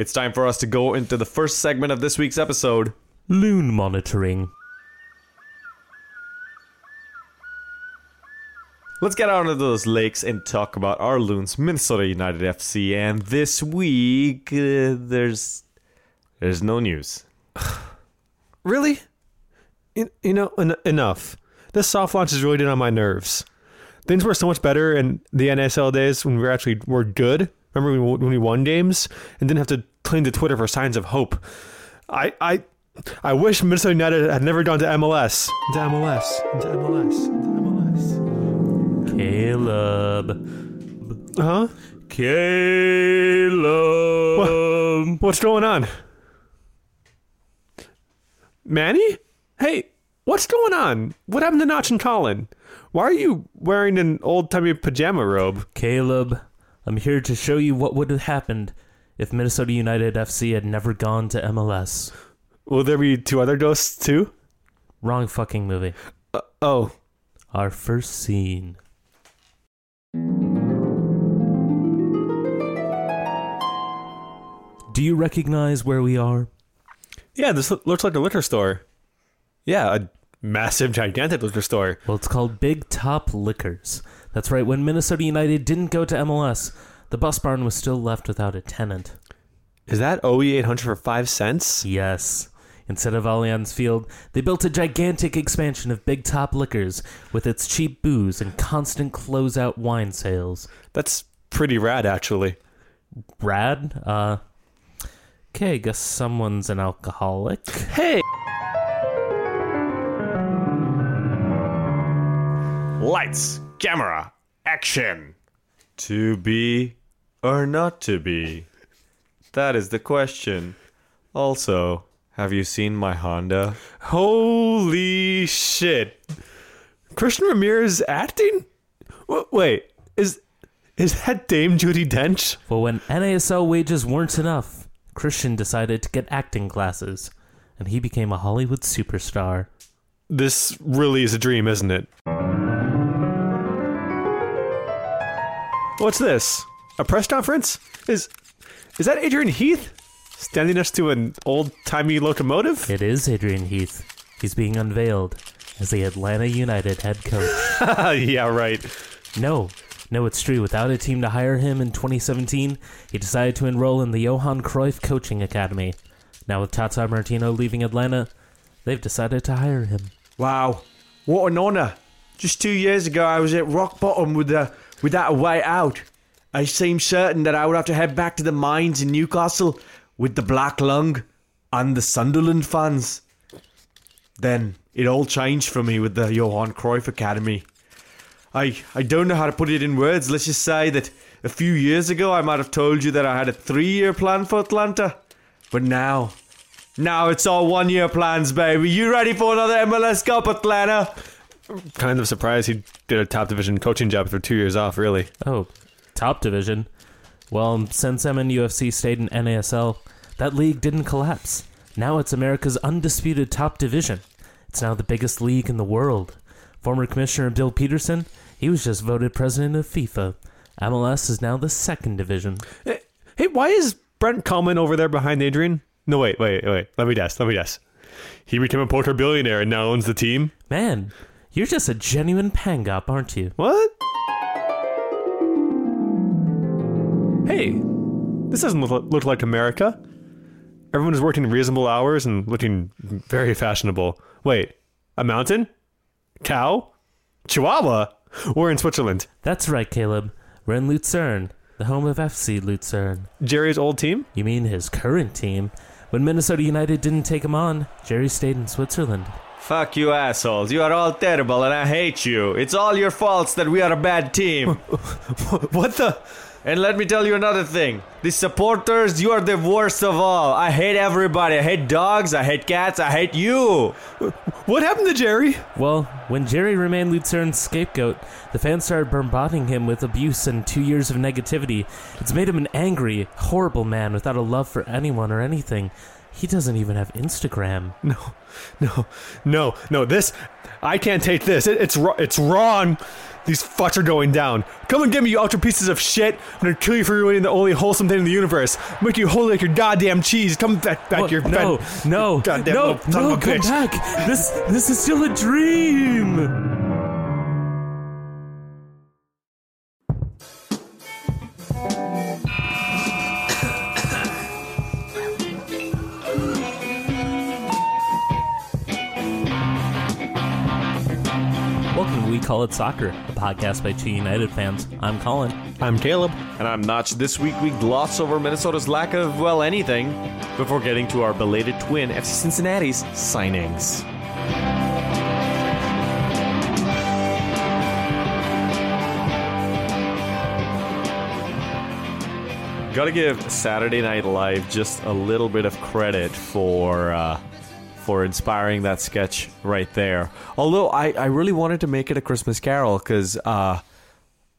It's time for us to go into the first segment of this week's episode, Loon Monitoring. Let's get out into those lakes and talk about our loons, Minnesota United FC. And this week, there's no news. Really? Enough. This soft launch is really getting on my nerves. Things were so much better in the NSL days when we were good. Remember when we won games and didn't have to cling to Twitter for signs of hope. I wish Minnesota United had never gone to MLS. Caleb. Huh? Caleb. What's going on? Manny? Hey, what's going on? What happened to Notch and Colin? Why are you wearing an old-timey pajama robe? Caleb, I'm here to show you what would have happened if Minnesota United FC had never gone to MLS. Will there be two other ghosts, too? Wrong fucking movie. Oh. Our first scene. Do you recognize where we are? Yeah, this looks like a liquor store. Yeah, a massive, gigantic liquor store. Well, it's called Big Top Liquors. That's right, when Minnesota United didn't go to MLS, the bus barn was still left without a tenant. Is that OE 800 for 5 cents? Yes. Instead of Allianz Field, they built a gigantic expansion of Big Top Liquors with its cheap booze and constant closeout wine sales. That's pretty rad, actually. Rad? Okay, guess someone's an alcoholic. Hey! Lights, camera, action. To be or not to be? That is the question. Also, have you seen my Honda? Holy shit. Christian Ramirez acting? Wait, is that Dame Judi Dench? Well, when NASL wages weren't enough, Christian decided to get acting classes, and he became a Hollywood superstar. This really is a dream, isn't it? What's this? A press conference? Is that Adrian Heath standing next to an old-timey locomotive? It is Adrian Heath. He's being unveiled as the Atlanta United head coach. Yeah, right. No, it's true. Without a team to hire him in 2017, he decided to enroll in the Johan Cruyff Coaching Academy. Now with Tata Martino leaving Atlanta, they've decided to hire him. Wow, what an honor. Just 2 years ago, I was at rock bottom without a way out. I seemed certain that I would have to head back to the mines in Newcastle with the Black Lung and the Sunderland fans. Then it all changed for me with the Johan Cruyff Academy. I don't know how to put it in words. Let's just say that a few years ago, I might have told you that I had a 3-year plan for Atlanta. But now it's all 1-year plans, baby. You ready for another MLS Cup, Atlanta? Kind of surprised he did a top division coaching job for 2 years off, really. Oh, top division? Well, since MNUFC stayed in NASL, that league didn't collapse. Now it's America's undisputed top division. It's now the biggest league in the world. Former Commissioner Bill Peterson, he was just voted president of FIFA. MLS is now the second division. Hey, why is Brent Coleman over there behind Adrian? No, wait. Let me guess. He became a poker billionaire and now owns the team? Man, you're just a genuine pang-up, aren't you? What? Hey, this doesn't look like America. Everyone is working reasonable hours and looking very fashionable. Wait, a mountain? Cow? Chihuahua? We're in Switzerland. That's right, Caleb. We're in Luzern, the home of FC Luzern. Jerry's old team? You mean his current team? When Minnesota United didn't take him on, Jerry stayed in Switzerland. Fuck you assholes, you are all terrible and I hate you. It's all your faults that we are a bad team. What the? And let me tell you another thing. The supporters, you are the worst of all. I hate everybody. I hate dogs, I hate cats, I hate you. What happened to Jerry? Well, When Jerry remained Lucerne's scapegoat, the fans started bombarding him with abuse and 2 years of negativity. It's made him an angry, horrible man without a love for anyone or anything. He doesn't even have Instagram. No. This, I can't take this. It's wrong. These fucks are going down. Come and get me, you ultra pieces of shit. I'm going to kill you for ruining the only wholesome thing in the universe. Make you holy like your goddamn cheese. Come back here. No, come bitch. Back. This is still a dream. Call It Soccer, a podcast by two United fans. I'm Colin. I'm Caleb. And I'm Notch. This week we gloss over Minnesota's lack of, well, anything before getting to our belated twin, FC Cincinnati's signings. Gotta give Saturday Night Live just a little bit of credit for inspiring that sketch right there. Although I really wanted to make it a Christmas Carol, because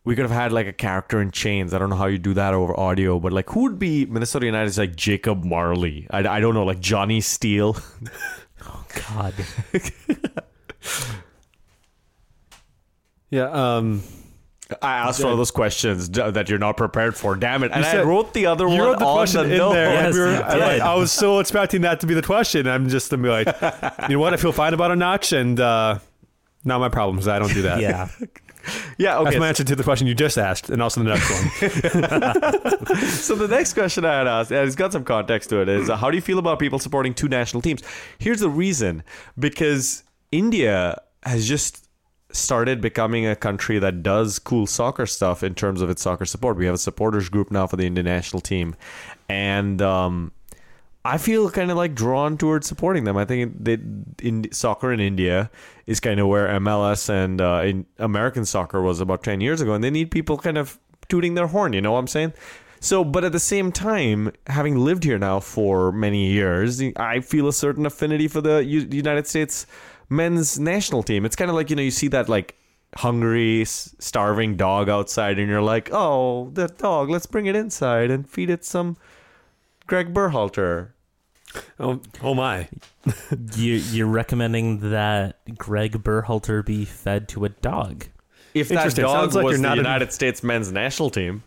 we could have had like a character in chains. I don't know how you do that over audio, but like who would be Minnesota United's like Jacob Marley? I don't know, like Johnny Steele. Oh God. Yeah. I asked for all those questions that you're not prepared for. Damn it. And I wrote the other one on the note. Yes, I was so expecting that to be the question. I'm just going to be like, you know what? I feel fine about a notch, and not my problem because I don't do that. Yeah. Yeah, okay. That's my answer to the question you just asked, and also the next one. So the next question I had asked, and it's got some context to it, is how do you feel about people supporting two national teams? Here's the reason. Because India has just started becoming a country that does cool soccer stuff in terms of its soccer support. We have a supporters group now for the Indian national team, and I feel kind of like drawn towards supporting them. I think that soccer in India is kind of where MLS and American soccer was about 10 years ago, and they need people kind of tooting their horn, you know what I'm saying? So, but at the same time, having lived here now for many years, I feel a certain affinity for the United States men's national team. It's kind of like, you know, you see that like hungry, starving dog outside and you're like, oh, that dog, let's bring it inside and feed it some Greg Berhalter. Oh my. You're recommending that Greg Berhalter be fed to a dog? If that dog was the United States men's national team.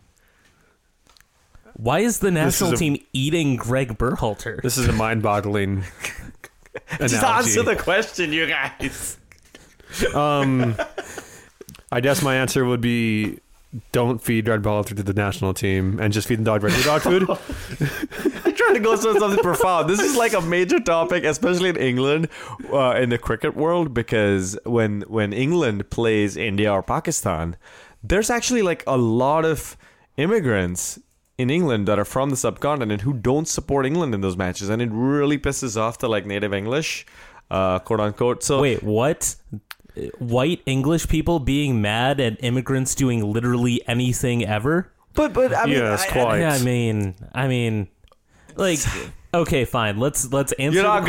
Why is the national team eating Greg Berhalter? This is a mind-boggling analogy. Just answer the question, you guys. I guess my answer would be don't feed Red Ball to the national team and just feed the dog regular dog food. I'm trying to go through something profound. This is like a major topic, especially in England, in the cricket world, because when England plays India or Pakistan, there's actually like a lot of immigrants in England that are from the subcontinent who don't support England in those matches, and it really pisses off the like native English, quote unquote. So wait, what? White English people being mad at immigrants doing literally anything ever? But I mean, yes, quite. I mean, like, okay, fine. Let's answer. You're not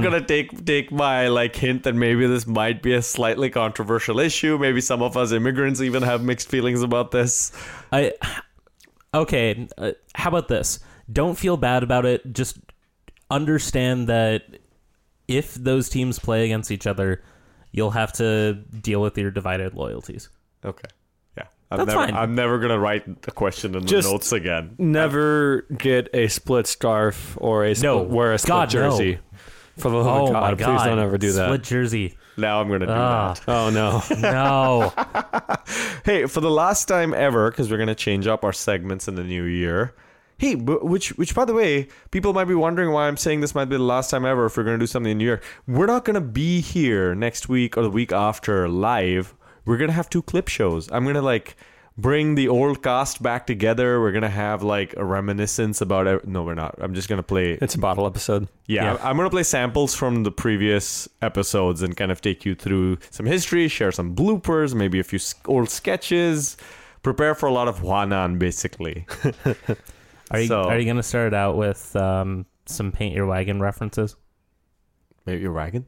gonna take my like hint that maybe this might be a slightly controversial issue. Maybe some of us immigrants even have mixed feelings about this. Okay, how about this? Don't feel bad about it. Just understand that if those teams play against each other, you'll have to deal with your divided loyalties. Okay. Yeah. That's fine. I'm never going to write the question in the notes again. Never get a split scarf or wear a split jersey. No. For the love of God, please don't ever do that. Split jersey. Now I'm going to do that. Oh, no. No. Hey, for the last time ever, because we're going to change up our segments in the new year. Hey, which, by the way, people might be wondering why I'm saying this might be the last time ever if we're going to do something in the new year. We're not going to be here next week or the week after live. We're going to have two clip shows. I'm going to, like, bring the old cast back together. We're going to have like a reminiscence about No, we're not. I'm just going to play. It's a bottle episode. Yeah. I'm going to play samples from the previous episodes and kind of take you through some history, share some bloopers, maybe a few old sketches. Prepare for a lot of Juanan, basically. Are you going to start out with some Paint Your Wagon references? Paint Your Wagon?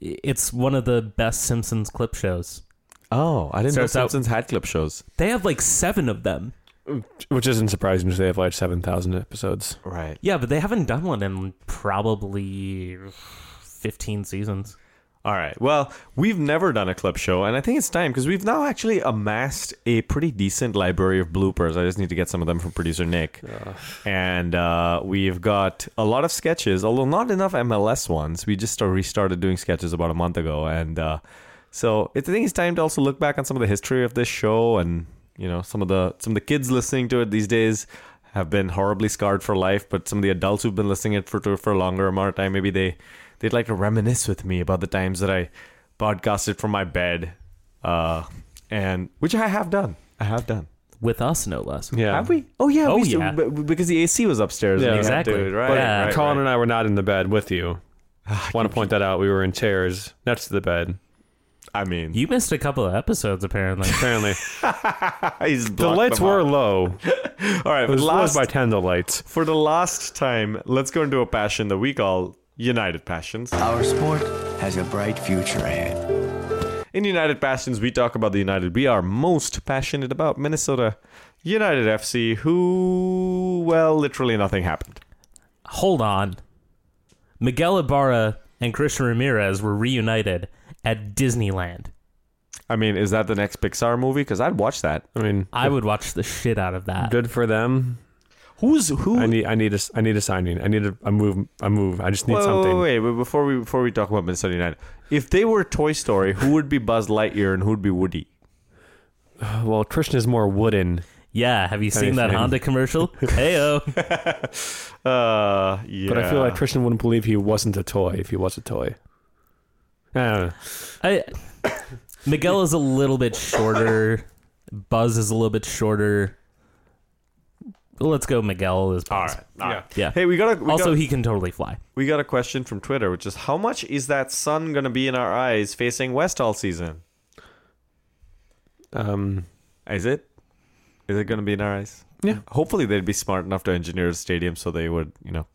It's one of the best Simpsons clip shows. Oh, I didn't know Simpsons had clip shows. They have like 7 of them. Which isn't surprising because they have like 7,000 episodes. Right. Yeah, but they haven't done one in probably 15 seasons. All right. Well, we've never done a clip show, and I think it's time because we've now actually amassed a pretty decent library of bloopers. I just need to get some of them from producer Nick. And we've got a lot of sketches, although not enough MLS ones. We just restarted doing sketches about a month ago. And so I think it's time to also look back on some of the history of this show, and you know, some of the kids listening to it these days have been horribly scarred for life, but some of the adults who've been listening it for a longer amount of time, maybe they'd like to reminisce with me about the times that I podcasted from my bed, and which I have done. With us, no less. Yeah. Have we? Oh, yeah. We used to, because the AC was upstairs. Yeah, exactly. Dude, right, yeah. Right, Colin and I were not in the bed with you. I want to point that out. We were in chairs next to the bed. I mean, you missed a couple of episodes, apparently. The lights were low. All right. It was lost by candlelight. For the last time, let's go into a passion that we call United Passions. Our sport has a bright future ahead. In United Passions, we talk about the United we are most passionate about, Minnesota United FC, who, well, literally nothing happened. Hold on. Miguel Ibarra and Christian Ramirez were reunited at Disneyland. I mean, is that the next Pixar movie? Because I'd watch that. I mean, I would watch the shit out of that. Good for them. Who's who? I need a signing. I need a move. I just need something. Wait, before we talk about Minnesota United, if they were Toy Story, who would be Buzz Lightyear and who would be Woody? Well, Christian is more wooden. Yeah, have you seen that Honda commercial? Heyo. Yeah. But I feel like Christian wouldn't believe he wasn't a toy if he was a toy. I don't know. Miguel is a little bit shorter. Buzz is a little bit shorter. Let's go Miguel is possible. All right. Yeah. Hey, he can totally fly. We got a question from Twitter, which is, how much is that sun going to be in our eyes facing west all season? Is it going to be in our eyes? Yeah. Hopefully they'd be smart enough to engineer a stadium so they would, you know.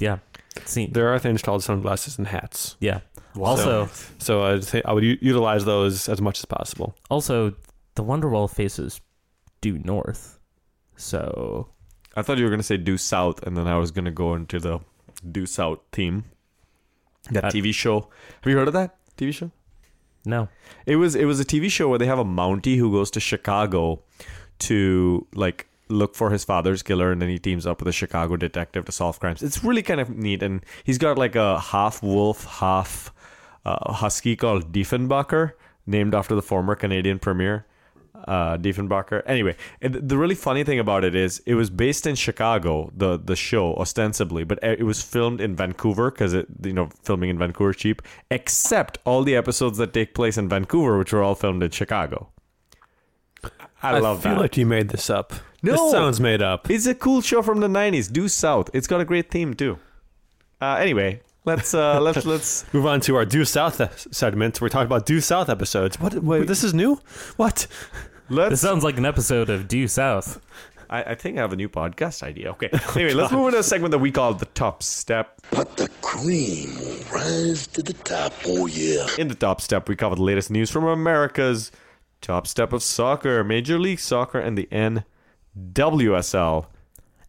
Yeah. See. There are things called sunglasses and hats. Yeah. Also. So I would utilize those as much as possible. Also, the Wonderwall faces due north. So I thought you were going to say Due South, and then I was going to go into the Due South theme. That TV show. Have you heard of that TV show? No. It was a TV show where they have a Mountie who goes to Chicago to like look for his father's killer, and then he teams up with a Chicago detective to solve crimes. It's really kind of neat, and he's got like a half wolf, half husky called Diefenbaker, named after the former Canadian premier. Diefenbaker. Anyway, the really funny thing about it is it was based in Chicago, the show ostensibly, but it was filmed in Vancouver because filming in Vancouver is cheap, except all the episodes that take place in Vancouver, which were all filmed in Chicago. I love that. I feel like you made this up. No, this sounds made up. It's a cool show from the 90s, Due South. It's got a great theme too. Anyway. Let's move on to our Due South segment. We're talking about Due South episodes. What? Wait, this is new? What? This sounds like an episode of Due South. I think I have a new podcast idea. Okay. Anyway, let's move into a segment that we call The Top Step. But the cream will rise to the top. Oh, yeah. In The Top Step, we cover the latest news from America's top step of soccer, Major League Soccer, and the NWSL.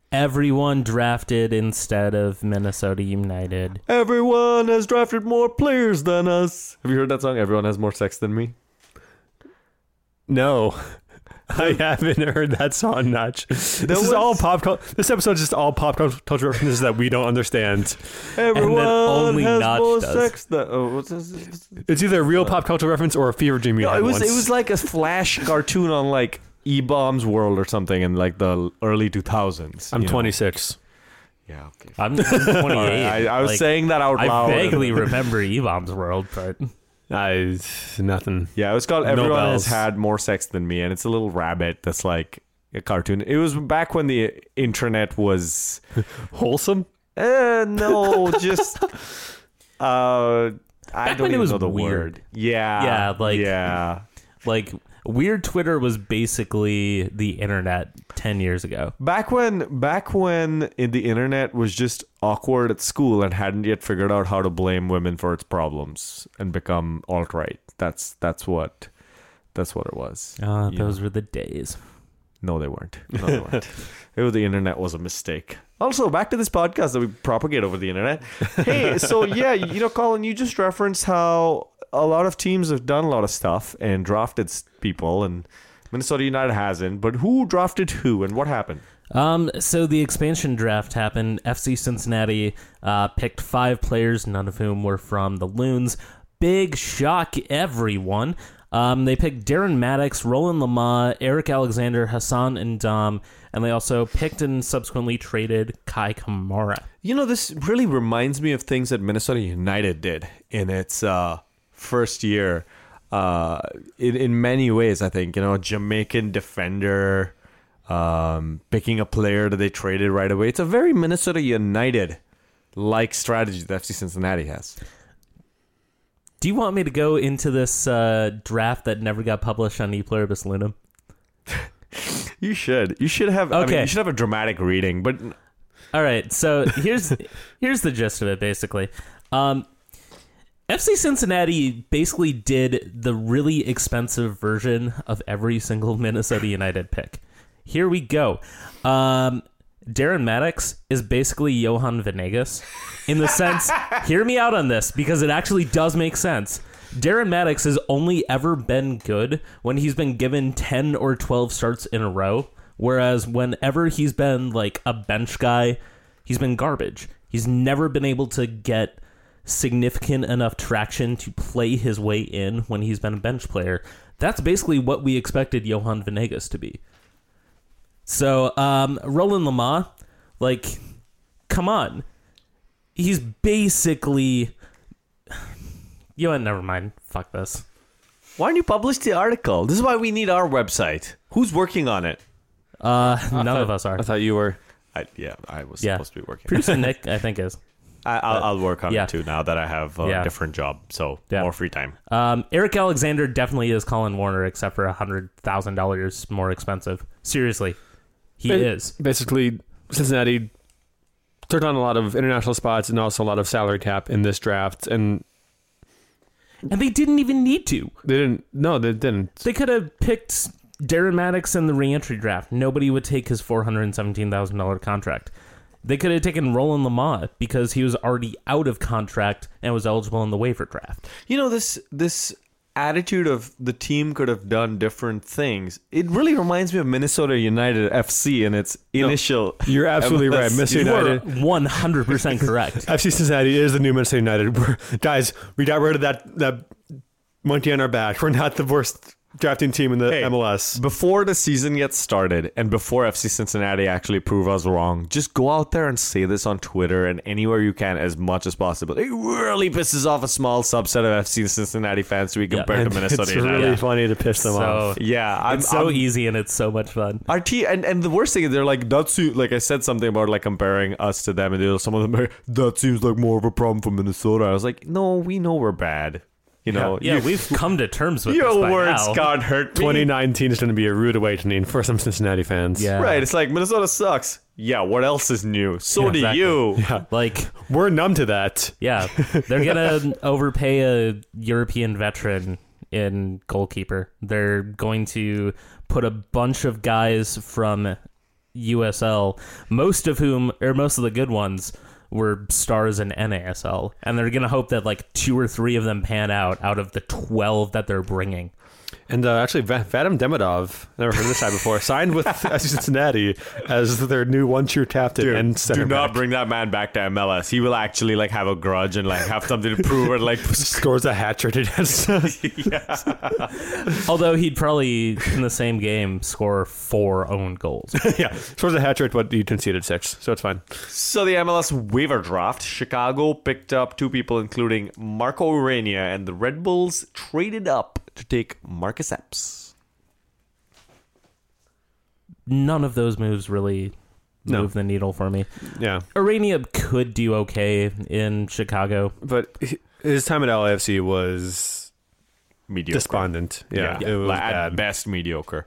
Everyone drafted instead of Minnesota United. Everyone has drafted more players than us. Have you heard that song? Everyone has more sex than me. No, I haven't heard that song. Notch. This episode is just all pop culture references that we don't understand. Everyone only has Notch more sex than. It's either a real pop culture reference or a fever dream. It was like a Flash cartoon on like E-bombs world or something in like the early 2000s. I'm 26. Know. Yeah, okay. I'm 28. I was like, saying that out loud. I vaguely remember E-bombs world, but nothing. Yeah, it was called Everyone Has Had More Sex Than Me, and it's a little rabbit that's like a cartoon. It was back when the internet was wholesome. No, just I don't even know the word. Yeah. Yeah. Weird Twitter was basically the internet 10 years ago. Back when the internet was just awkward at school and hadn't yet figured out how to blame women for its problems and become alt-right. That's what it was. Those were the days. No, they weren't. The internet was a mistake. Also, back to this podcast that we propagate over the internet. Hey, so yeah, Colin, you just referenced how a lot of teams have done a lot of stuff and drafted people, and Minnesota United hasn't. But who drafted who, and what happened? So the expansion draft happened. FC Cincinnati picked 5 players, none of whom were from the Loons. Big shock, everyone. They picked Darren Maddox, Roland Lamar, Eric Alexander, Hassan, and Dom, and they also picked and subsequently traded Kai Kamara. This really reminds me of things that Minnesota United did in its first year. In many ways, I think, a Jamaican defender, picking a player that they traded right away. It's a very Minnesota United-like strategy that FC Cincinnati has. Do you want me to go into this draft that never got published on E Pluribus Lunum? You should. You should have. Okay. You should have a dramatic reading. But all right. So here's the gist of it. Basically, FC Cincinnati basically did the really expensive version of every single Minnesota United pick. Here we go. Darren Maddox is basically Johan Venegas in the sense, hear me out on this because it actually does make sense. Darren Maddox has only ever been good when he's been given 10 or 12 starts in a row, whereas whenever he's been like a bench guy, he's been garbage. He's never been able to get significant enough traction to play his way in when he's been a bench player. That's basically what we expected Johan Venegas to be. So, Roland Lamar, come on. He's basically... Never mind. Fuck this. Why don't you publish the article? This is why we need our website. Who's working on it? None of us are. I thought you were. I was supposed to be working. Producer Nick, I think, is. I'll work on it, too, now that I have a different job, so more free time. Eric Alexander definitely is Colin Warner, except for $100,000 more expensive. Seriously. He is. Basically, Cincinnati turned on a lot of international spots and also a lot of salary cap in this draft. And they didn't even need to. They didn't. No, they didn't. They could have picked Darren Maddox in the re-entry draft. Nobody would take his $417,000 contract. They could have taken Roland Lamar because he was already out of contract and was eligible in the waiver draft. This attitude of the team could have done different things. It really reminds me of Minnesota United FC in its initial... You're absolutely right. Minnesota United. 100% correct. FC Cincinnati is the new Minnesota United. Guys, we got rid of that monkey on our back. We're not the worst drafting team in the MLS. Before the season gets started and before FC Cincinnati actually prove us wrong, just go out there and say this on Twitter and anywhere you can as much as possible. It really pisses off a small subset of FC Cincinnati fans to be compared to Minnesota. It's really funny to piss them off. Yeah. It's so easy and it's so much fun. And the worst thing is they're like, I said something about comparing us to them and some of them are, that seems like more of a problem for Minnesota. I was like, no, we know we're bad. We've come to terms with your this words now. God hurt me. 2019 is going to be a rude awakening for some Cincinnati fans. Yeah. Right. It's like Minnesota sucks. Yeah. What else is new? So do you. Yeah. We're numb to that. Yeah. They're going to overpay a European veteran in goalkeeper. They're going to put a bunch of guys from USL, most of the good ones, were stars in NASL, and they're going to hope that 2 or 3 of them pan out of the 12 that they're bringing. And actually, Vadim Demidov, never heard of this guy before, signed with FC Cincinnati as their new one-tier captain and center back. Do not bring that man back to MLS. He will actually have a grudge and have something to prove and scores a hat trick against us. Although he'd probably in the same game score 4 own goals. Scores a hat trick, but he conceded 6, so it's fine. So the MLS waiver draft, Chicago picked up 2 people, including Marco Ureña, and the Red Bulls traded up to take Marcus Epps. None of those moves really move the needle for me. Yeah. Urania could do okay in Chicago. But his time at LAFC was mediocre. Despondent. Yeah. At best, mediocre.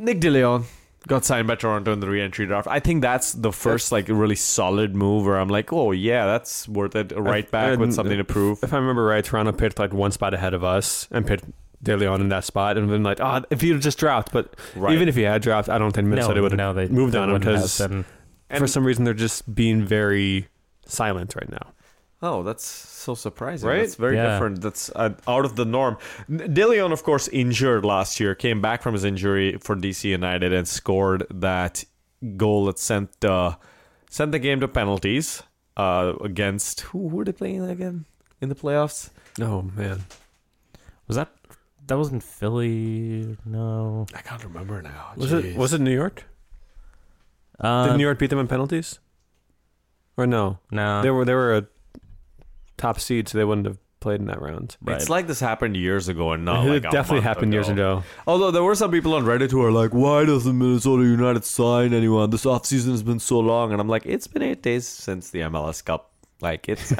Nick DeLeon got signed by Toronto in the re-entry draft. I think that's the first like really solid move where I'm like, oh yeah, that's worth it. Right back with something to prove. If I remember right, Toronto picked like one spot ahead of us and picked DeLeon in that spot, and then like, if he just dropped, but even if he had dropped, I don't think Minnesota would have moved on him because for some reason they're just being very silent right now. Oh, that's so surprising. Right? That's very different. That's out of the norm. DeLeon, of course, injured last year, came back from his injury for DC United and scored that goal that sent the game to penalties against... Who were they playing again in the playoffs? Oh, man. Was that... That wasn't Philly, no. I can't remember now. Was it New York? Did New York beat them in penalties? Or no? No. They were a top seed, so they wouldn't have played in that round. Right. It's like this happened years ago and not like a month ago. It definitely happened years ago. Although there were some people on Reddit who are like, why doesn't Minnesota United sign anyone? This offseason has been so long. And I'm like, it's been 8 days since the MLS Cup. Like, it's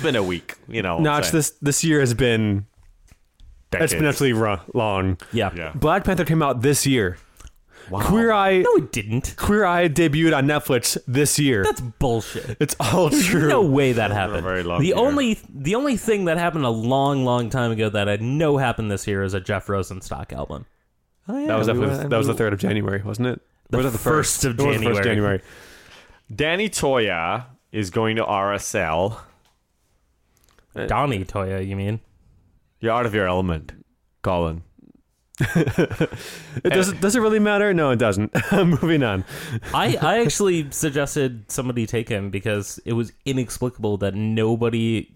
been a week, you know. No, this year has been decades. Exponentially long. Yeah. Black Panther came out this year. Wow. Queer Eye... No, it didn't. Queer Eye debuted on Netflix this year. That's bullshit. It's all true. There's no way that happened. The only thing that happened a long, long time ago that I know happened this year is a Jeff Rosenstock album. Oh, yeah. That was the 3rd of January, wasn't it? It was the 1st of January. Danny Toya is going to RSL. Donnie Toya, you mean? You're out of your element, Colin. Does it really matter? No, it doesn't. Moving on. I actually suggested somebody take him because it was inexplicable that nobody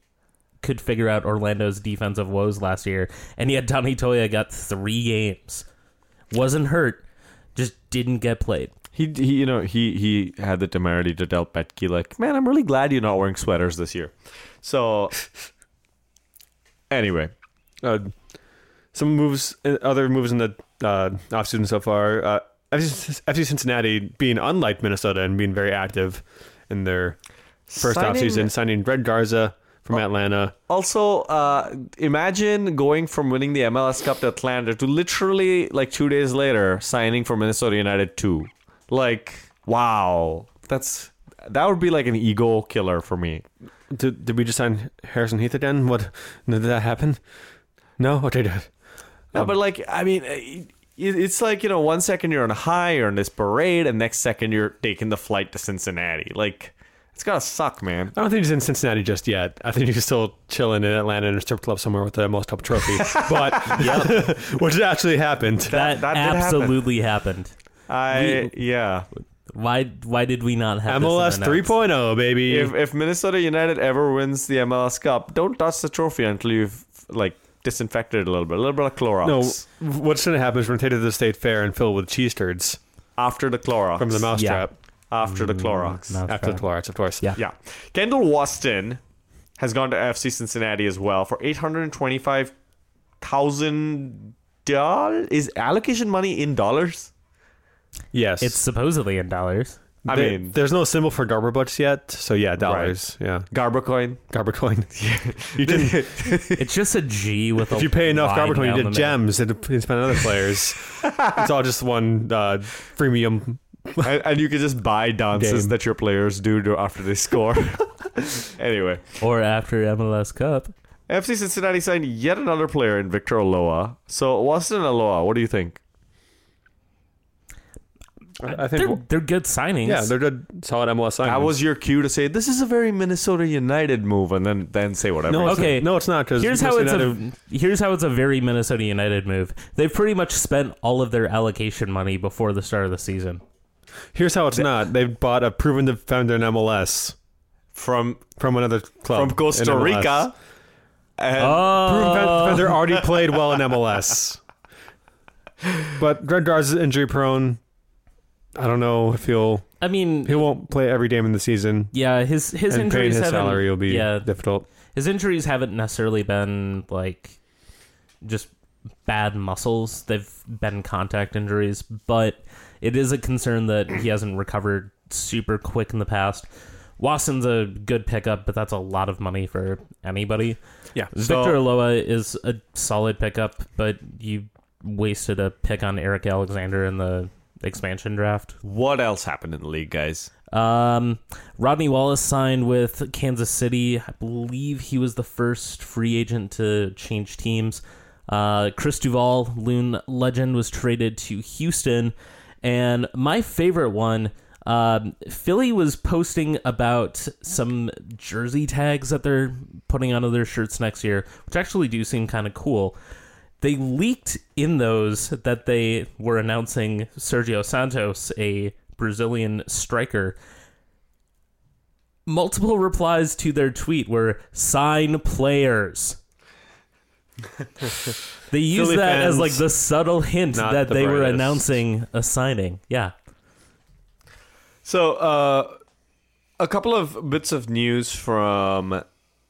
could figure out Orlando's defensive woes last year, and yet Donny Toya got 3 games, wasn't hurt, just didn't get played. He had the temerity to tell Petke, like, man, I'm really glad you're not wearing sweaters this year. So anyway, some moves, other moves in the offseason so far. FC Cincinnati being unlike Minnesota and being very active in their first offseason, signing Brett Garza from Atlanta. Also, imagine going from winning the MLS Cup to Atlanta to literally like 2 days later signing for Minnesota United 2. Like, wow, that would be like an ego killer for me. Did we just sign Harrison Heath again? What did that happen? No, okay, did. No, but like, I mean, it's like, you know, one second you're on a high or in this parade, and next second you're taking the flight to Cincinnati. Like, it's gotta suck, man. I don't think he's in Cincinnati just yet. I think he's still chilling in Atlanta in a strip club somewhere with the MLS Cup trophy. But which actually happened. That absolutely happened. Why did we not have MLS this 3.0, baby? If Minnesota United ever wins the MLS Cup, don't touch the trophy until you've like disinfected it a little bit of Clorox. No, what's going to happen is we're going to take it to the state fair and fill with cheese turds. After the Clorox. From the mousetrap. Yeah. After the Clorox. After the Clorox, of course. Yeah. Kendall Waston has gone to FC Cincinnati as well for $825,000. Is allocation money in dollars? Yes. It's supposedly in dollars. I mean, there's no symbol for Garber bucks yet, so yeah, dollars. Right. Yeah, Garber coin. Yeah. It's just a G with. If you pay enough Garber coin, you get gems and spend other players. It's all just one freemium, and you can just buy dances that your players do after they score. Anyway, or after MLS Cup, FC Cincinnati signed yet another player in Victor Oloa. So Waston Oloa, what do you think? I think they're good signings. Yeah, they're good, solid MLS signings. That was your cue to say, this is a very Minnesota United move, and then say whatever. No, okay. No, it's not. Here's how it's a very Minnesota United move. They've pretty much spent all of their allocation money before the start of the season. Here's how it's not. They've bought a proven defender in MLS. From another club. From Costa Rica. Proven defender already played well in MLS. But Greg Garza is injury-prone. I don't know if he won't play every game in the season. Yeah, his injuries haven't. His salary will be difficult. His injuries haven't necessarily been like just bad muscles. They've been contact injuries, but it is a concern that he hasn't recovered super quick in the past. Watson's a good pickup, but that's a lot of money for anybody. Yeah. So, Victor Aloa is a solid pickup, but you wasted a pick on Eric Alexander in the expansion draft. What else happened in the league, guys? Rodney Wallace signed with Kansas City. I believe he was the first free agent to change teams. Chris Duval, Loon legend, was traded to Houston. And my favorite one, Philly was posting about some jersey tags that they're putting onto their shirts next year, which actually do seem kind of cool. They leaked in those that they were announcing Sergio Santos, a Brazilian striker. Multiple replies to their tweet were "sign players." They used that as like the subtle hint that they were announcing a signing. Yeah. So a couple of bits of news from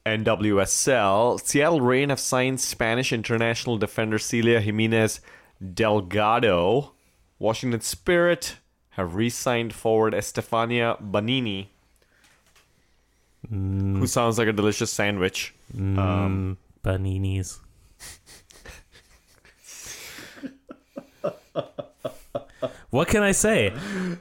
NWSL. Seattle Reign have signed Spanish international defender Celia Jimenez Delgado. Washington Spirit have re-signed forward Estefania Banini, who sounds like a delicious sandwich. Baninis. What can I say?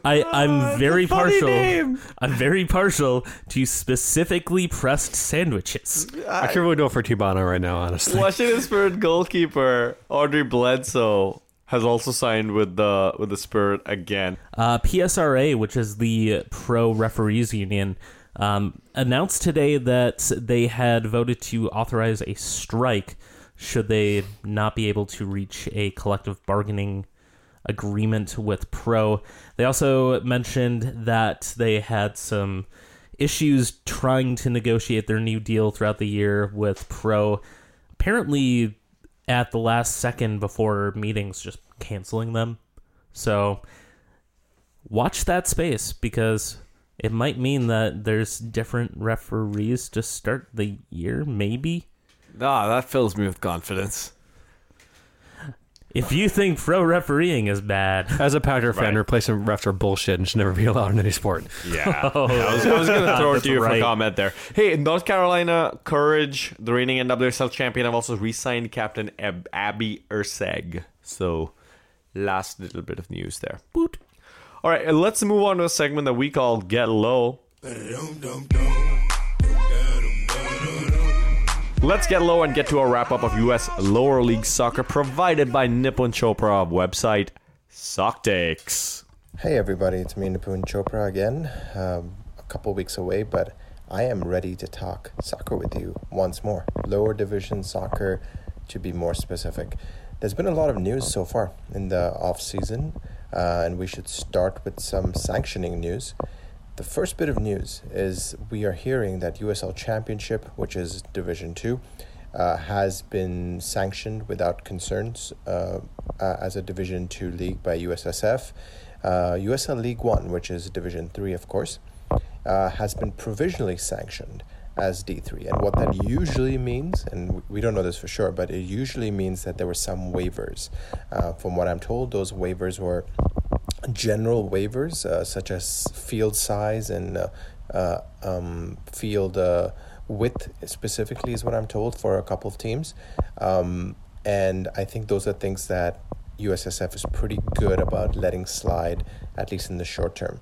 I'm very partial to specifically pressed sandwiches. I can really go for Tibano right now, honestly. Washington Spirit goalkeeper Audrey Bledsoe has also signed with the Spirit again. PSRA, which is the Pro Referees Union, announced today that they had voted to authorize a strike should they not be able to reach a collective bargaining agreement with Pro. They also mentioned that they had some issues trying to negotiate their new deal throughout the year with Pro, apparently at the last second before meetings just canceling them. So watch that space, because it might mean that there's different referees to start the year, maybe. That fills me with confidence. If you think pro refereeing is bad, as a Packer fan, replacing refs are bullshit and should never be allowed in any sport. Yeah, I was going to throw it to you for a comment there. Hey, North Carolina Courage, the reigning NWSL champion, have also re-signed captain Abby Erseg. So, last little bit of news there. Boot. All right, let's move on to a segment that we call Get Low. Let's get low and get to a wrap-up of U.S. Lower League Soccer provided by Nipun Chopra of website Socktakes. Hey, everybody. It's me, Nipun Chopra, again. A couple weeks away, but I am ready to talk soccer with you once more. Lower division soccer, to be more specific. There's been a lot of news so far in the off-season, and we should start with some sanctioning news. The first bit of news is we are hearing that USL Championship, which is Division 2, has been sanctioned without concerns as a Division 2 league by USSF. USL League 1, which is Division 3, of course, has been provisionally sanctioned as D3. And what that usually means, and we don't know this for sure, but it usually means that there were some waivers. From what I'm told, those waivers were general waivers, such as field size and field width specifically is what I'm told for a couple of teams. And I think those are things that USSF is pretty good about letting slide, at least in the short term.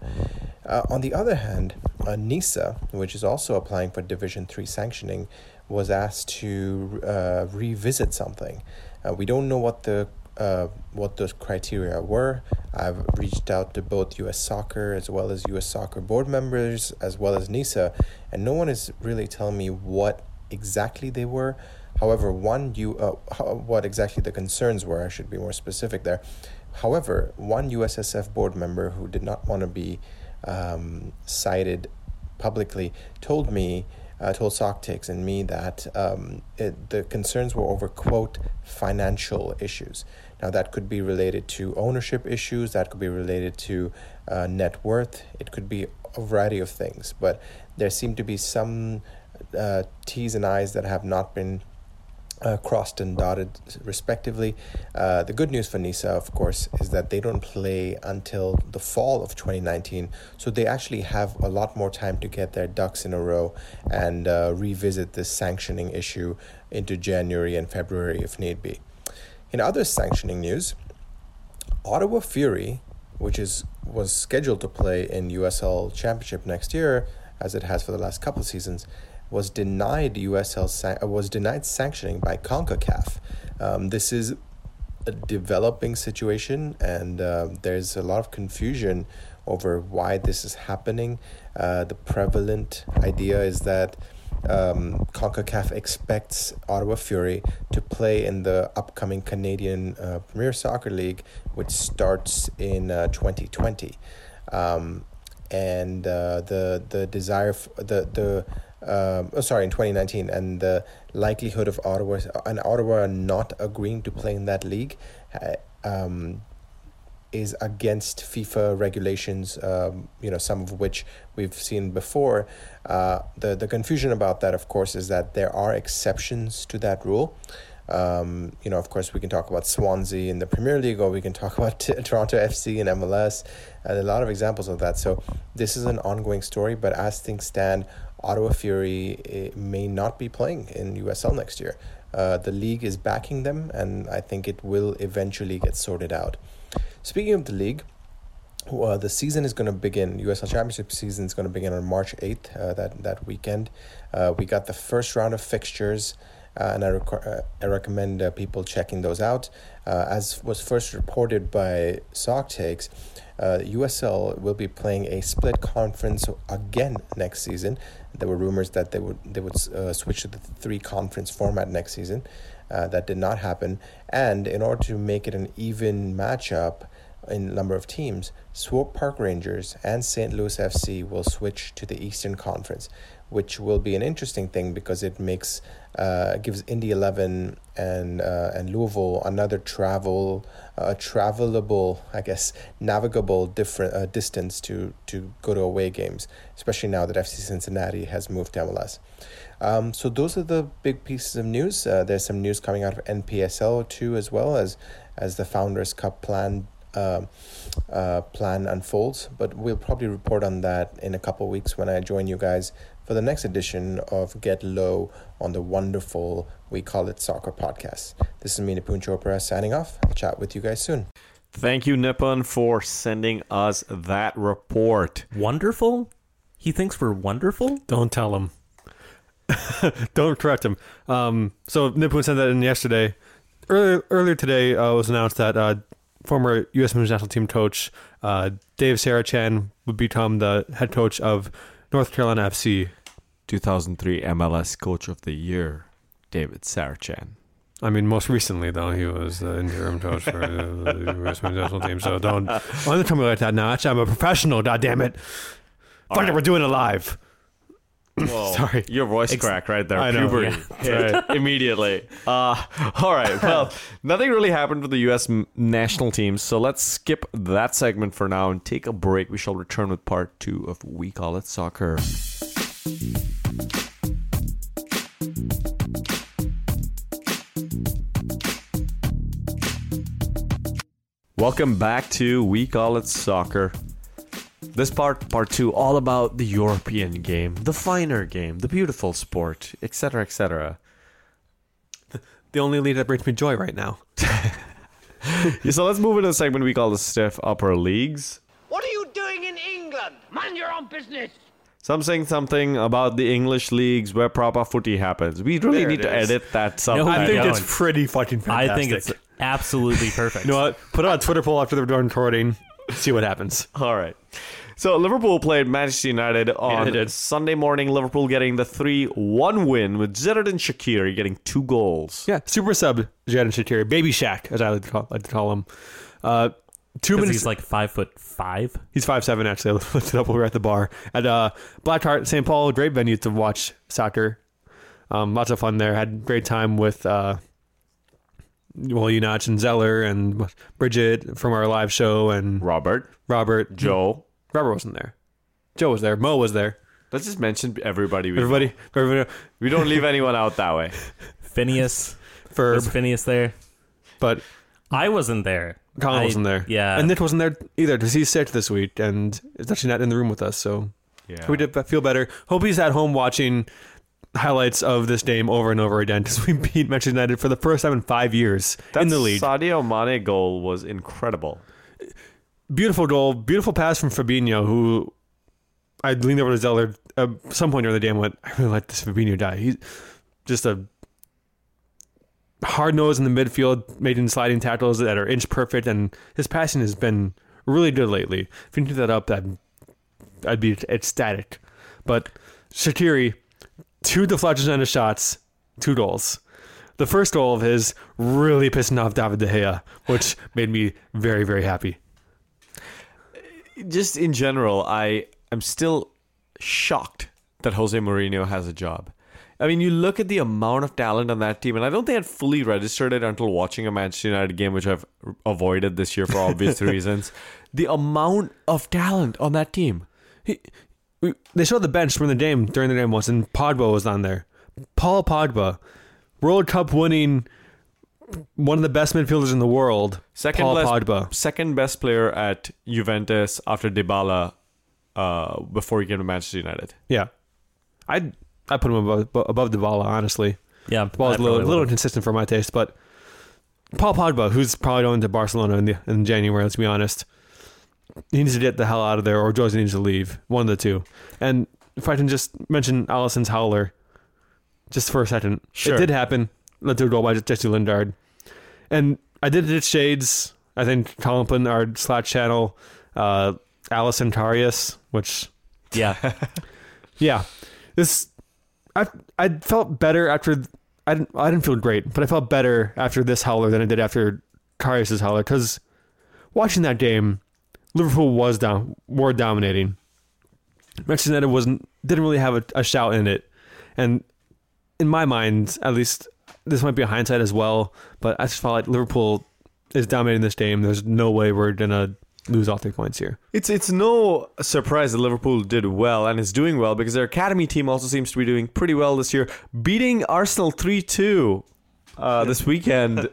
On the other hand, NISA, which is also applying for Division 3 sanctioning, was asked to revisit something. We don't know what those criteria were. I've reached out to both U.S. Soccer as well as U.S. Soccer board members as well as NISA, and no one is really telling me what exactly they were. However, what exactly the concerns were, I should be more specific there. However, one USSF board member who did not want to be cited publicly told Socktakes and me that the concerns were over, quote, financial issues. Now, that could be related to ownership issues, that could be related to net worth, it could be a variety of things, but there seem to be some T's and I's that have not been crossed and dotted respectively. The good news for NISA, of course, is that they don't play until the fall of 2019, so they actually have a lot more time to get their ducks in a row and revisit this sanctioning issue into January and February if need be. In other sanctioning news, Ottawa Fury, which was scheduled to play in USL Championship next year, as it has for the last couple of seasons, was denied sanctioning by CONCACAF. This is a developing situation, and there's a lot of confusion over why this is happening. The prevalent idea is that CONCACAF expects Ottawa Fury to play in the upcoming Canadian Premier Soccer League, which starts in 2020. In 2019, and the likelihood of Ottawa not agreeing to play in that league is against FIFA regulations, some of which we've seen before. The confusion about that, of course, is that there are exceptions to that rule. Of course, we can talk about Swansea in the Premier League, or we can talk about Toronto FC and MLS, and a lot of examples of that. So this is an ongoing story, but as things stand, Ottawa Fury may not be playing in USL next year. The league is backing them, and I think it will eventually get sorted out. Speaking of the league, the season is going to begin. USL Championship season is going to begin on March 8th, that weekend. We got the first round of fixtures, and I recommend people checking those out. As was first reported by Sock Takes, USL will be playing a split conference again next season. There were rumors that they would switch to the 3-conference format next season. That did not happen. And in order to make it an even matchup in number of teams, Swope Park Rangers and St. Louis FC will switch to the Eastern Conference, which will be an interesting thing because it gives Indy 11 and Louisville another navigable different distance to go to away games, especially now that FC Cincinnati has moved to MLS. So those are the big pieces of news. There's some news coming out of NPSL too, as well as the Founders Cup plan unfolds, but we'll probably report on that in a couple of weeks when I join you guys for the next edition of Get Low on the wonderful We Call It Soccer podcast. This is me, Nipun Chopra, signing off. I'll chat with you guys soon. Thank you, Nipun, for sending us that report. Wonderful? He thinks we're wonderful? Don't tell him. Don't correct him. So Nipun sent that in yesterday. Earlier today, it was announced that former U.S. Men's National Team coach Dave Sarachan would become the head coach of North Carolina FC. 2003 MLS Coach of the Year, David Sarachan. I mean, most recently, though, he was the interim coach for the U.S. Men's National Team, so don't tell me like that now. Actually, I'm a professional, goddammit. Fuck right. It, we're doing it live. Whoa, sorry. Your voice crack right there. I know. Puberty. Yeah. Right. Immediately. All right. Well, nothing really happened with the U.S. national team, so let's skip that segment for now and take a break. We shall return with part 2 of We Call It Soccer. Welcome back to We Call It Soccer. This part 2, all about the European game, the finer game, the beautiful sport, etc., etc. The only lead that brings me joy right now. Yeah, so let's move into a segment we call the Stiff Upper Leagues. What are you doing in England? Mind your own business. So I'm saying something about the English leagues where proper footy happens. We really need to edit that sometime. No, I think it's pretty fucking fantastic. I think it's absolutely perfect. You know what? Put it on Twitter poll after the recording. See what happens. All right. So Liverpool played Manchester United on Sunday morning. Liverpool getting the 3-1 win with Ziyech Shaqiri getting 2 goals. Yeah, super sub Ziyech Shaqiri, baby Shaq, as I like to call him. 2 minutes. He's like 5'5". He's 5'7", actually. I looked it up while we were at the bar at Blackheart, St. Paul. Great venue to watch soccer. Lots of fun there. Had great time with Unach and Zeller and Bridget from our live show and Robert, Joe. Robert wasn't there. Joe was there. Mo was there. Let's just mention everybody. We don't leave anyone out that way. Phineas. Ferb. Was Phineas there? But I wasn't there. Colin wasn't there. Yeah. And Nick wasn't there either because he's sick this week and is actually not in the room with us. So yeah. We did feel better. Hope he's at home watching highlights of this game over and over again because we beat Manchester United for the first time in 5 years in the league. That Sadio Mane goal was incredible. Beautiful goal. Beautiful pass from Fabinho, who I leaned over to Zeller at some point during the day and went, I really like this Fabinho guy. He's just a hard nose in the midfield, making sliding tackles that are inch perfect, and his passing has been really good lately. If you can do that up, I'd be ecstatic. But Shaqiri, 2 deflections and a shots, 2 goals. The first goal of his really pissing off David De Gea, which made me very, very happy. Just in general, I'm still shocked that Jose Mourinho has a job. I mean, you look at the amount of talent on that team, and I don't think I'd fully registered it until watching a Manchester United game, which I've avoided this year for obvious reasons. The amount of talent on that team. They showed the bench from the game during the game once, and Pogba was on there. Paul Pogba, World Cup winning, one of the best midfielders in the world, Pogba. Second best player at Juventus after Dybala before he came to Manchester United. Yeah. I put him above Dybala, honestly. Yeah, Dybala's a little inconsistent for my taste, but Paul Pogba, who's probably going to Barcelona in January, let's be honest, he needs to get the hell out of there, or Jose needs to leave. One of the two. And if I can just mention Alisson's howler, just for a second, sure. It did happen. Let's do a goal by Jesse Lingard, and I did it at Shades. I think Colin put in our Slack channel, Alisson Karius, which yeah, this. I felt better after I didn't feel great, but I felt better after this howler than I did after Karius' howler, because watching that game, Liverpool was down, were dominating. Manchester United didn't really have a shout in it, and in my mind, at least, this might be a hindsight as well, but I just felt like Liverpool is dominating this game. There's no way we're gonna lose all 3 points here. It's no surprise that Liverpool did well and is doing well, because their academy team also seems to be doing pretty well this year, beating Arsenal 3-2 this weekend.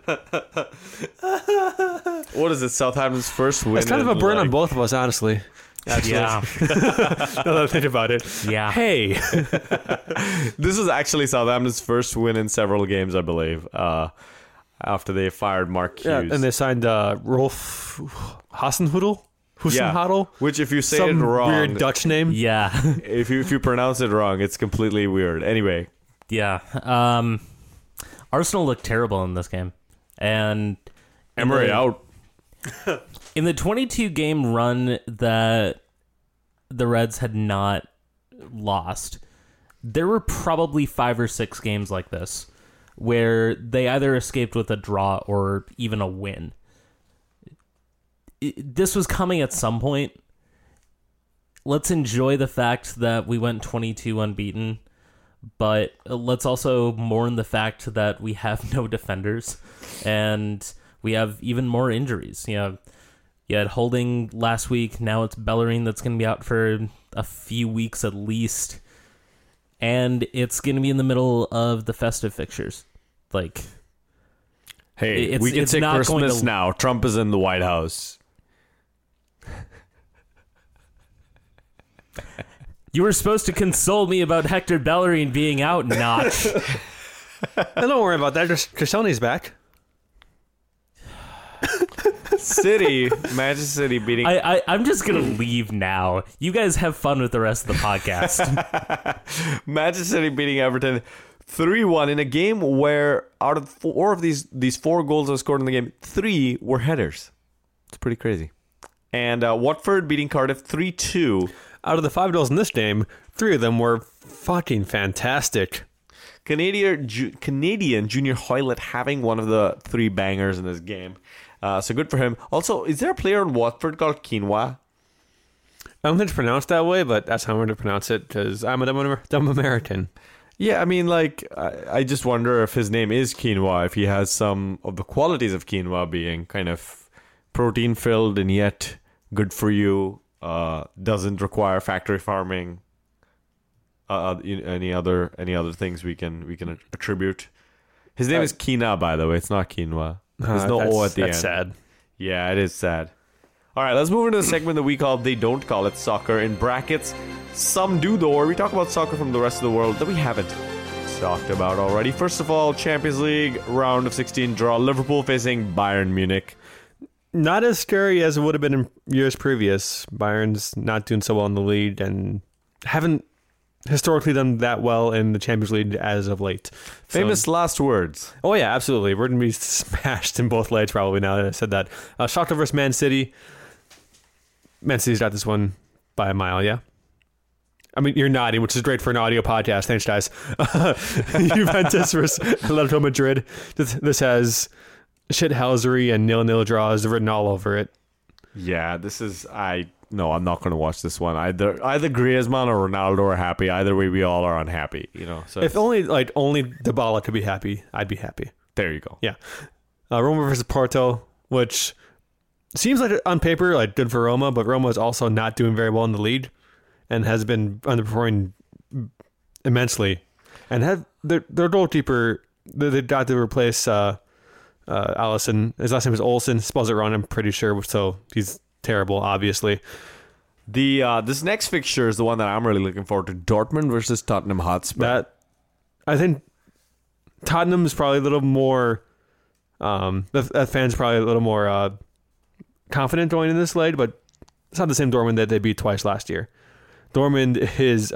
What is it? Southampton's first win. It's kind of a burn on both of us, honestly. Actually. Yeah. Now that I think about it. Yeah. Hey. This was actually Southampton's first win in several games, I believe, after they fired Mark Hughes. Yeah, and they signed Rolf Hassenhuttl? Husenhuttl? Which, if you say it wrong... weird Dutch name. Yeah. If you pronounce it wrong, it's completely weird. Anyway. Yeah. Arsenal looked terrible in this game. And... Emery out. In the 22-game run that the Reds had not lost, there were probably 5 or 6 games like this where they either escaped with a draw or even a win. This was coming at some point. Let's enjoy the fact that we went 22 unbeaten, but let's also mourn the fact that we have no defenders and we have even more injuries. You know, you had Holding last week. Now it's Bellerin that's going to be out for a few weeks at least. And it's going to be in the middle of the festive fixtures. Like, hey, we can say Christmas now. Trump is in the White House. You were supposed to console me about Hector Bellerin being out, Notch. Don't worry about that. Cressoni's back. Manchester City beating. I'm just gonna leave now. You guys have fun with the rest of the podcast. Manchester City beating Everton 3-1 in a game where out of 4 of these 4 goals that were scored in the game, 3 were headers. It's pretty crazy. And Watford beating Cardiff 3-2. Out of the 5 goals in this game, 3 of them were fucking fantastic. Canadian Junior Hoylett having one of the 3 bangers in this game. So good for him. Also, is there a player in Watford called Quinoa? I don't think it's pronounced that way, but that's how I'm going to pronounce it, because I'm a dumb American. Yeah, I mean, like, I just wonder if his name is Quinoa, if he has some of the qualities of quinoa, being kind of protein-filled and yet good for you, doesn't require factory farming, any other things we can attribute. His name is Kina, by the way. It's not quinoa. There's no O at the end. That's sad. Yeah, it is sad. All right, let's move into the segment that we call They Don't Call It Soccer, in brackets, Some Do Though, where we talk about soccer from the rest of the world that we haven't talked about already. First of all, Champions League, round of 16 draw, Liverpool facing Bayern Munich. Not as scary as it would have been in years previous. Bayern's not doing so well in the league and haven't historically done that well in the Champions League as of late. Famous last words. Oh, yeah, absolutely. We're going to be smashed in both legs probably now that I said that. Shakhtar versus Man City. Man City's got this one by a mile, yeah? I mean, you're nodding, which is great for an audio podcast. Thanks, guys. Juventus versus Atletico Madrid. This has shithousery and 0-0 draws written all over it. Yeah, this is... I'm not going to watch this one. Either Griezmann or Ronaldo are happy. Either way, we all are unhappy, you know. So if only Dybala could be happy, I'd be happy. There you go. Yeah. Roma versus Porto, which... seems like on paper, like good for Roma, but Roma is also not doing very well in the league and has been underperforming immensely. And have their goalkeeper, they've got to replace Alisson. His last name is Olsen. Spells it wrong, I'm pretty sure. So he's terrible, obviously. This next fixture is the one that I'm really looking forward to. Dortmund versus Tottenham Hotspur. I think Tottenham is probably a little more... the fans probably a little more... confident going in this leg, but it's not the same Dortmund that they beat twice last year. Dortmund is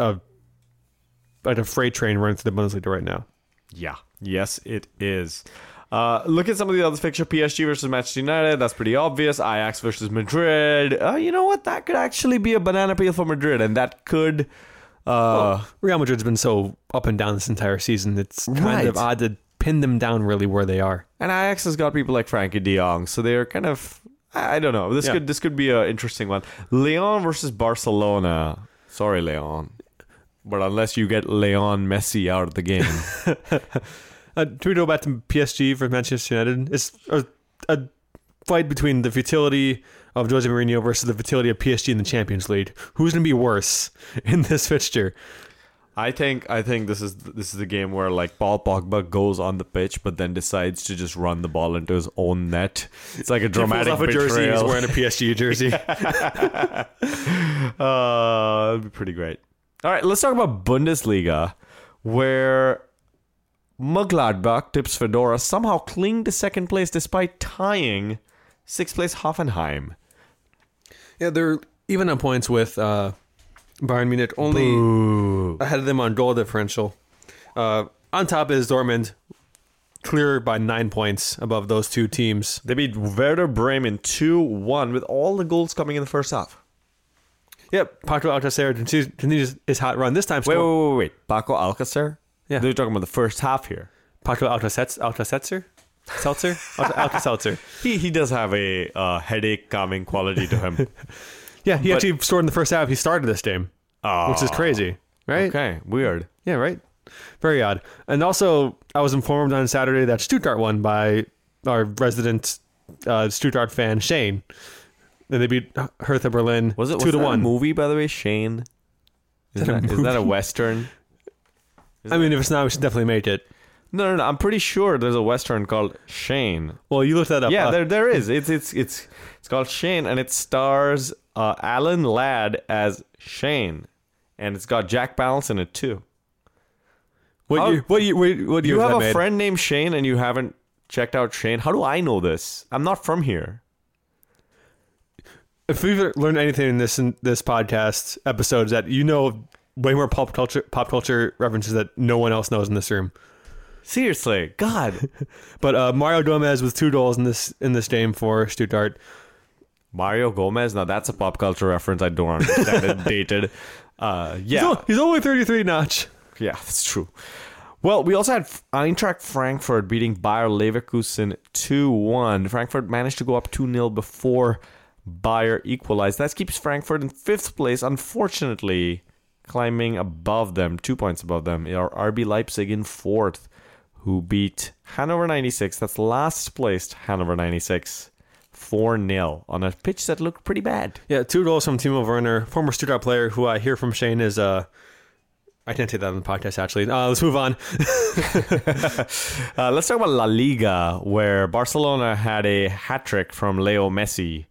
like a freight train running through the Bundesliga right now. Yeah. Yes, it is. Look at some of the other fixture. PSG versus Manchester United. That's pretty obvious. Ajax versus Madrid. You know what? That could actually be a banana peel for Madrid, and that could... Real Madrid's been so up and down this entire season. It's kind of odd to pin them down really where they are. And Ajax has got people like Frankie de Jong, so they are kind of... I don't know. This could be an interesting one. Leon versus Barcelona. Sorry, Leon. But unless you get Leon Messi out of the game. Do we go back to PSG for Manchester United? It's a fight between the futility of Jose Mourinho versus the futility of PSG in the Champions League. Who's going to be worse in this fixture? I think this is the game where like Paul Pogba goes on the pitch but then decides to just run the ball into his own net. It's like a dramatic betrayal. Jersey, he's wearing a PSG jersey. That'd be pretty great. All right, let's talk about Bundesliga, where Mönchengladbach tips Fedora somehow cling to second place despite tying sixth place Hoffenheim. Yeah, they're even on points with Bayern Munich, only ahead of them on goal differential. On top is Dortmund, clear by 9 points above those two teams. They beat Werder Bremen 2-1 with all the goals coming in the first half. Yep, Paco Alcacer continues his hot run. This time... Wait. Paco Alcacer? Yeah. They're talking about the first half here. Paco Alcacer? Seltzer? Alcacelser. He does have a headache-calming quality to him. Yeah, actually scored in the first half. He started this game, which is crazy, right? Okay, weird. Yeah, right? Very odd. And also, I was informed on Saturday that Stuttgart won by our resident Stuttgart fan, Shane. And they beat Hertha Berlin 2-1. A movie, by the way, Shane? Isn't that a Western? If it's not, we should definitely make it. No. I'm pretty sure there's a Western called Shane. Well, you looked that up. Yeah, there is. It's called Shane, and it stars Alan Ladd as Shane, and it's got Jack Palance in it too. What do you? You have a friend named Shane, and you haven't checked out Shane. How do I know this? I'm not from here. If we've learned anything in this podcast episode, is that you know way more pop culture references that no one else knows in this room. Seriously, God. But Mario Gomez with 2 goals in this game for Stuttgart. Mario Gomez? Now that's a pop culture reference I don't understand. It's dated. Yeah. He's only 33, Notch. Yeah, that's true. Well, we also had Eintracht Frankfurt beating Bayer Leverkusen 2-1. Frankfurt managed to go up 2-0 before Bayer equalized. That keeps Frankfurt in 5th place, unfortunately, climbing above them, 2 points above them. Our RB Leipzig in 4th. Who beat Hannover 96, that's last placed Hannover 96, 4-0 on a pitch that looked pretty bad. Yeah, 2 goals from Timo Werner, former Stuttgart player who I hear from Shane is I can't say that on the podcast, actually. Let's move on. Let's talk about La Liga, where Barcelona had a hat trick from Leo Messi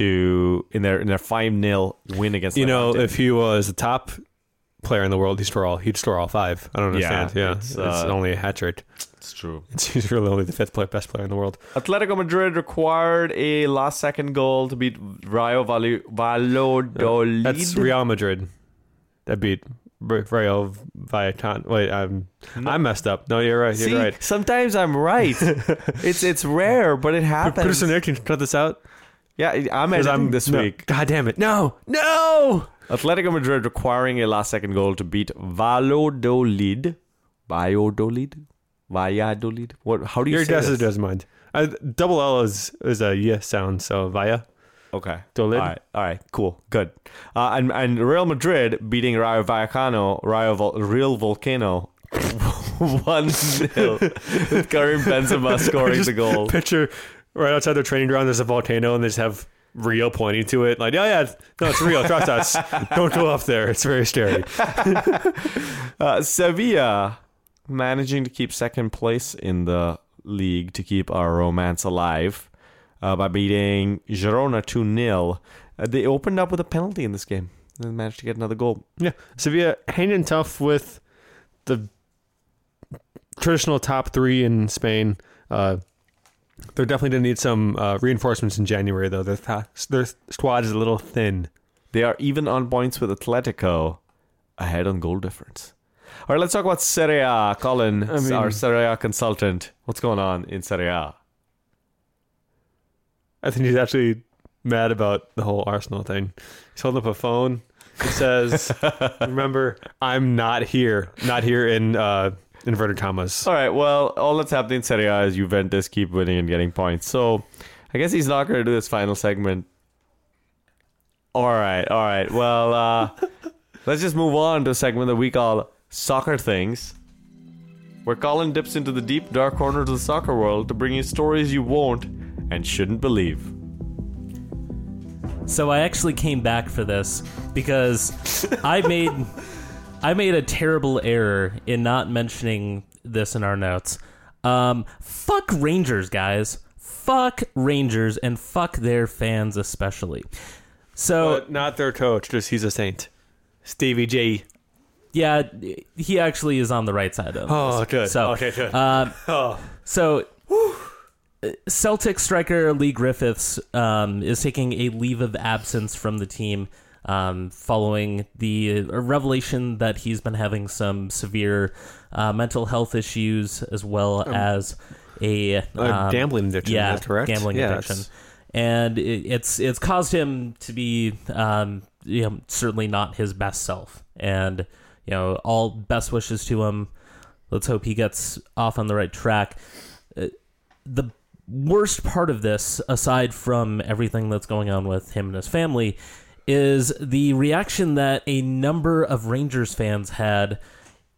in their 5-0 win against. If he was the top player in the world, he'd score all five. I don't understand. Yeah, it's only a hat trick. It's true. He's really only the best player in the world. Atletico Madrid required a last-second goal to beat Rayo Valladolid. That's Real Madrid. That beat Rayo Vallecano. Wait, I messed up. No, you're right. See, sometimes I'm right. It's rare, but it happens. Christian Ramirez, can you cut this out? Yeah, I'm editing this week. God damn it. No! Atletico Madrid requiring a last-second goal to beat Valladolid. What? How do you say this? Your guess doesn't mind. Double L is a yeah sound, so Vaya. Okay. Dolid. All right. Cool. Good. And Real Madrid beating Rayo Volcano 1-0 with Karim Benzema scoring the goal. Picture right outside their training ground, there's a volcano, and they just have Rio pointing to it. Like, it's real. Trust us. Don't go up there. It's very scary. Sevilla managing to keep second place in the league to keep our romance alive by beating Girona 2-0. They opened up with a penalty in this game and managed to get another goal. Yeah, Sevilla hanging tough with the traditional top three in Spain. They're definitely going to need some reinforcements in January, though. Their squad is a little thin. They are even on points with Atletico, ahead on goal difference. All right, let's talk about Serie A. Colin, our Serie A consultant. What's going on in Serie A? I think he's actually mad about the whole Arsenal thing. He's holding up a phone. It says, remember, I'm not here. Not here in inverted commas. All right, well, all that's happening in Serie A is Juventus keep winning and getting points. So I guess he's not going to do this final segment. All right. Well, let's just move on to a segment that we call Soccer Things, where Colin dips into the deep, dark corners of the soccer world to bring you stories you won't and shouldn't believe. So I actually came back for this because I made a terrible error in not mentioning this in our notes. Fuck Rangers, guys. Fuck Rangers and fuck their fans especially. So but not their coach, just he's a saint. Stevie J. Yeah, he actually is on the right side of this. Good. So, okay, good. Celtic striker Lee Griffiths is taking a leave of absence from the team following the revelation that he's been having some severe mental health issues as well as a gambling addiction. Yeah, that's correct. Addiction. And it's caused him to be certainly not his best self. And all best wishes to him. Let's hope he gets off on the right track. The worst part of this, aside from everything that's going on with him and his family, is the reaction that a number of Rangers fans had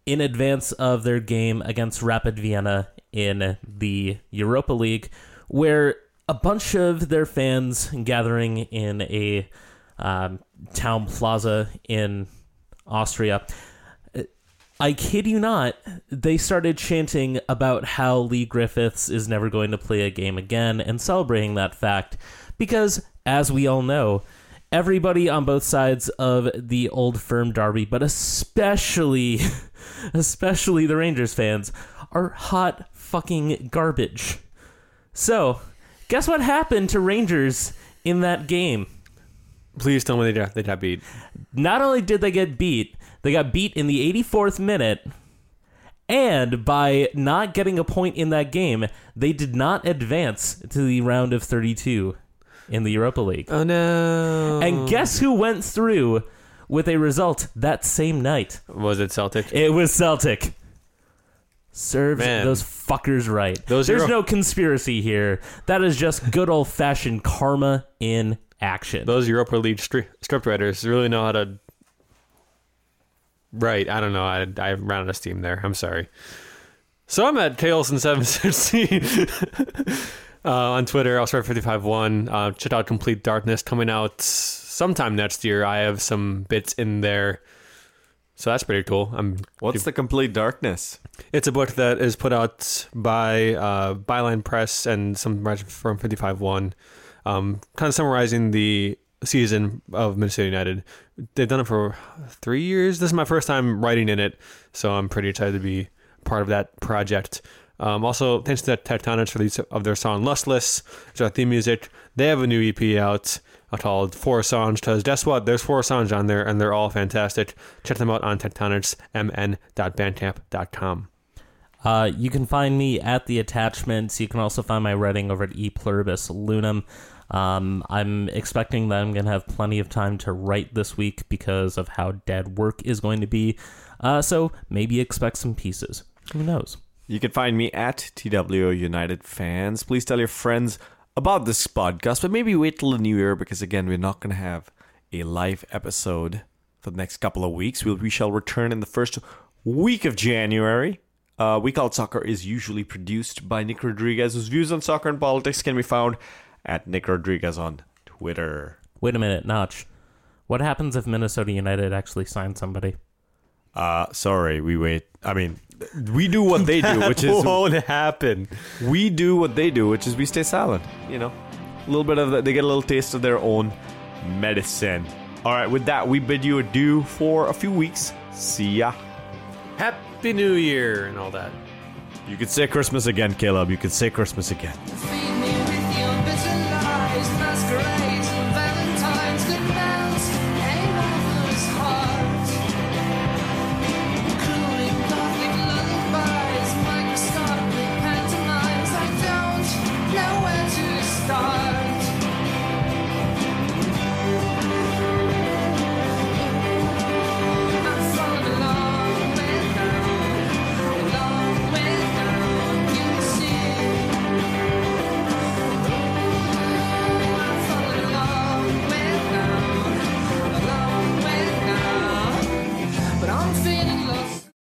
in advance of their game against Rapid Vienna in the Europa League, where a bunch of their fans gathering in a town plaza in Austria. I kid you not, they started chanting about how Lee Griffiths is never going to play a game again and celebrating that fact because, as we all know, everybody on both sides of the Old Firm derby, but especially the Rangers fans, are hot fucking garbage. So, guess what happened to Rangers in that game? Please tell me they got beat. Not only did they get beat, they got beat in the 84th minute, and by not getting a point in that game, they did not advance to the round of 32 in the Europa League. Oh, no. And guess who went through with a result that same night? Was it Celtic? It was Celtic. Serves those fuckers right. There's no conspiracy here. That is just good old-fashioned karma in action. Those Europa League scriptwriters really know how to write. I don't know. I ran out of steam there. I'm sorry. So I'm at Kaleson716 on Twitter. I'll start 55.1. Check out Complete Darkness coming out sometime next year. I have some bits in there So that's pretty cool. What's The Complete Darkness? It's a book that is put out by Byline Press and some from 55-1, kind of summarizing the season of Minnesota United. They've done it for 3 years. This is my first time writing in it, so I'm pretty excited to be part of that project. Also, thanks to Tectonics for the use of their song Lustless, which is our theme music. They have a new EP out called Four Songs, because guess what? There's four songs on there, and they're all fantastic. Check them out on tectonicsmn.bandcamp.com. You can find me at The Attachments. You can also find my writing over at E Pluribus Lunum. I'm expecting that I'm going to have plenty of time to write this week because of how dead work is going to be. So maybe expect some pieces. Who knows? You can find me at TWO United Fans. Please tell your friends about this podcast, but maybe wait till the new year because, again, we're not going to have a live episode for the next couple of weeks. We shall return in the first week of January. Week Out Soccer is usually produced by Nick Rodriguez, whose views on soccer and politics can be found at Nick Rodriguez on Twitter. Wait a minute, Notch. What happens if Minnesota United actually signs somebody? Sorry, we wait. I mean, we do what they do, which is... won't happen. We do what they do, which is we stay silent. You know, a little bit of that. They get a little taste of their own medicine. All right, with that, we bid you adieu for a few weeks. See ya. Happy New Year and all that. You could say Christmas again, Caleb. You could say Christmas again.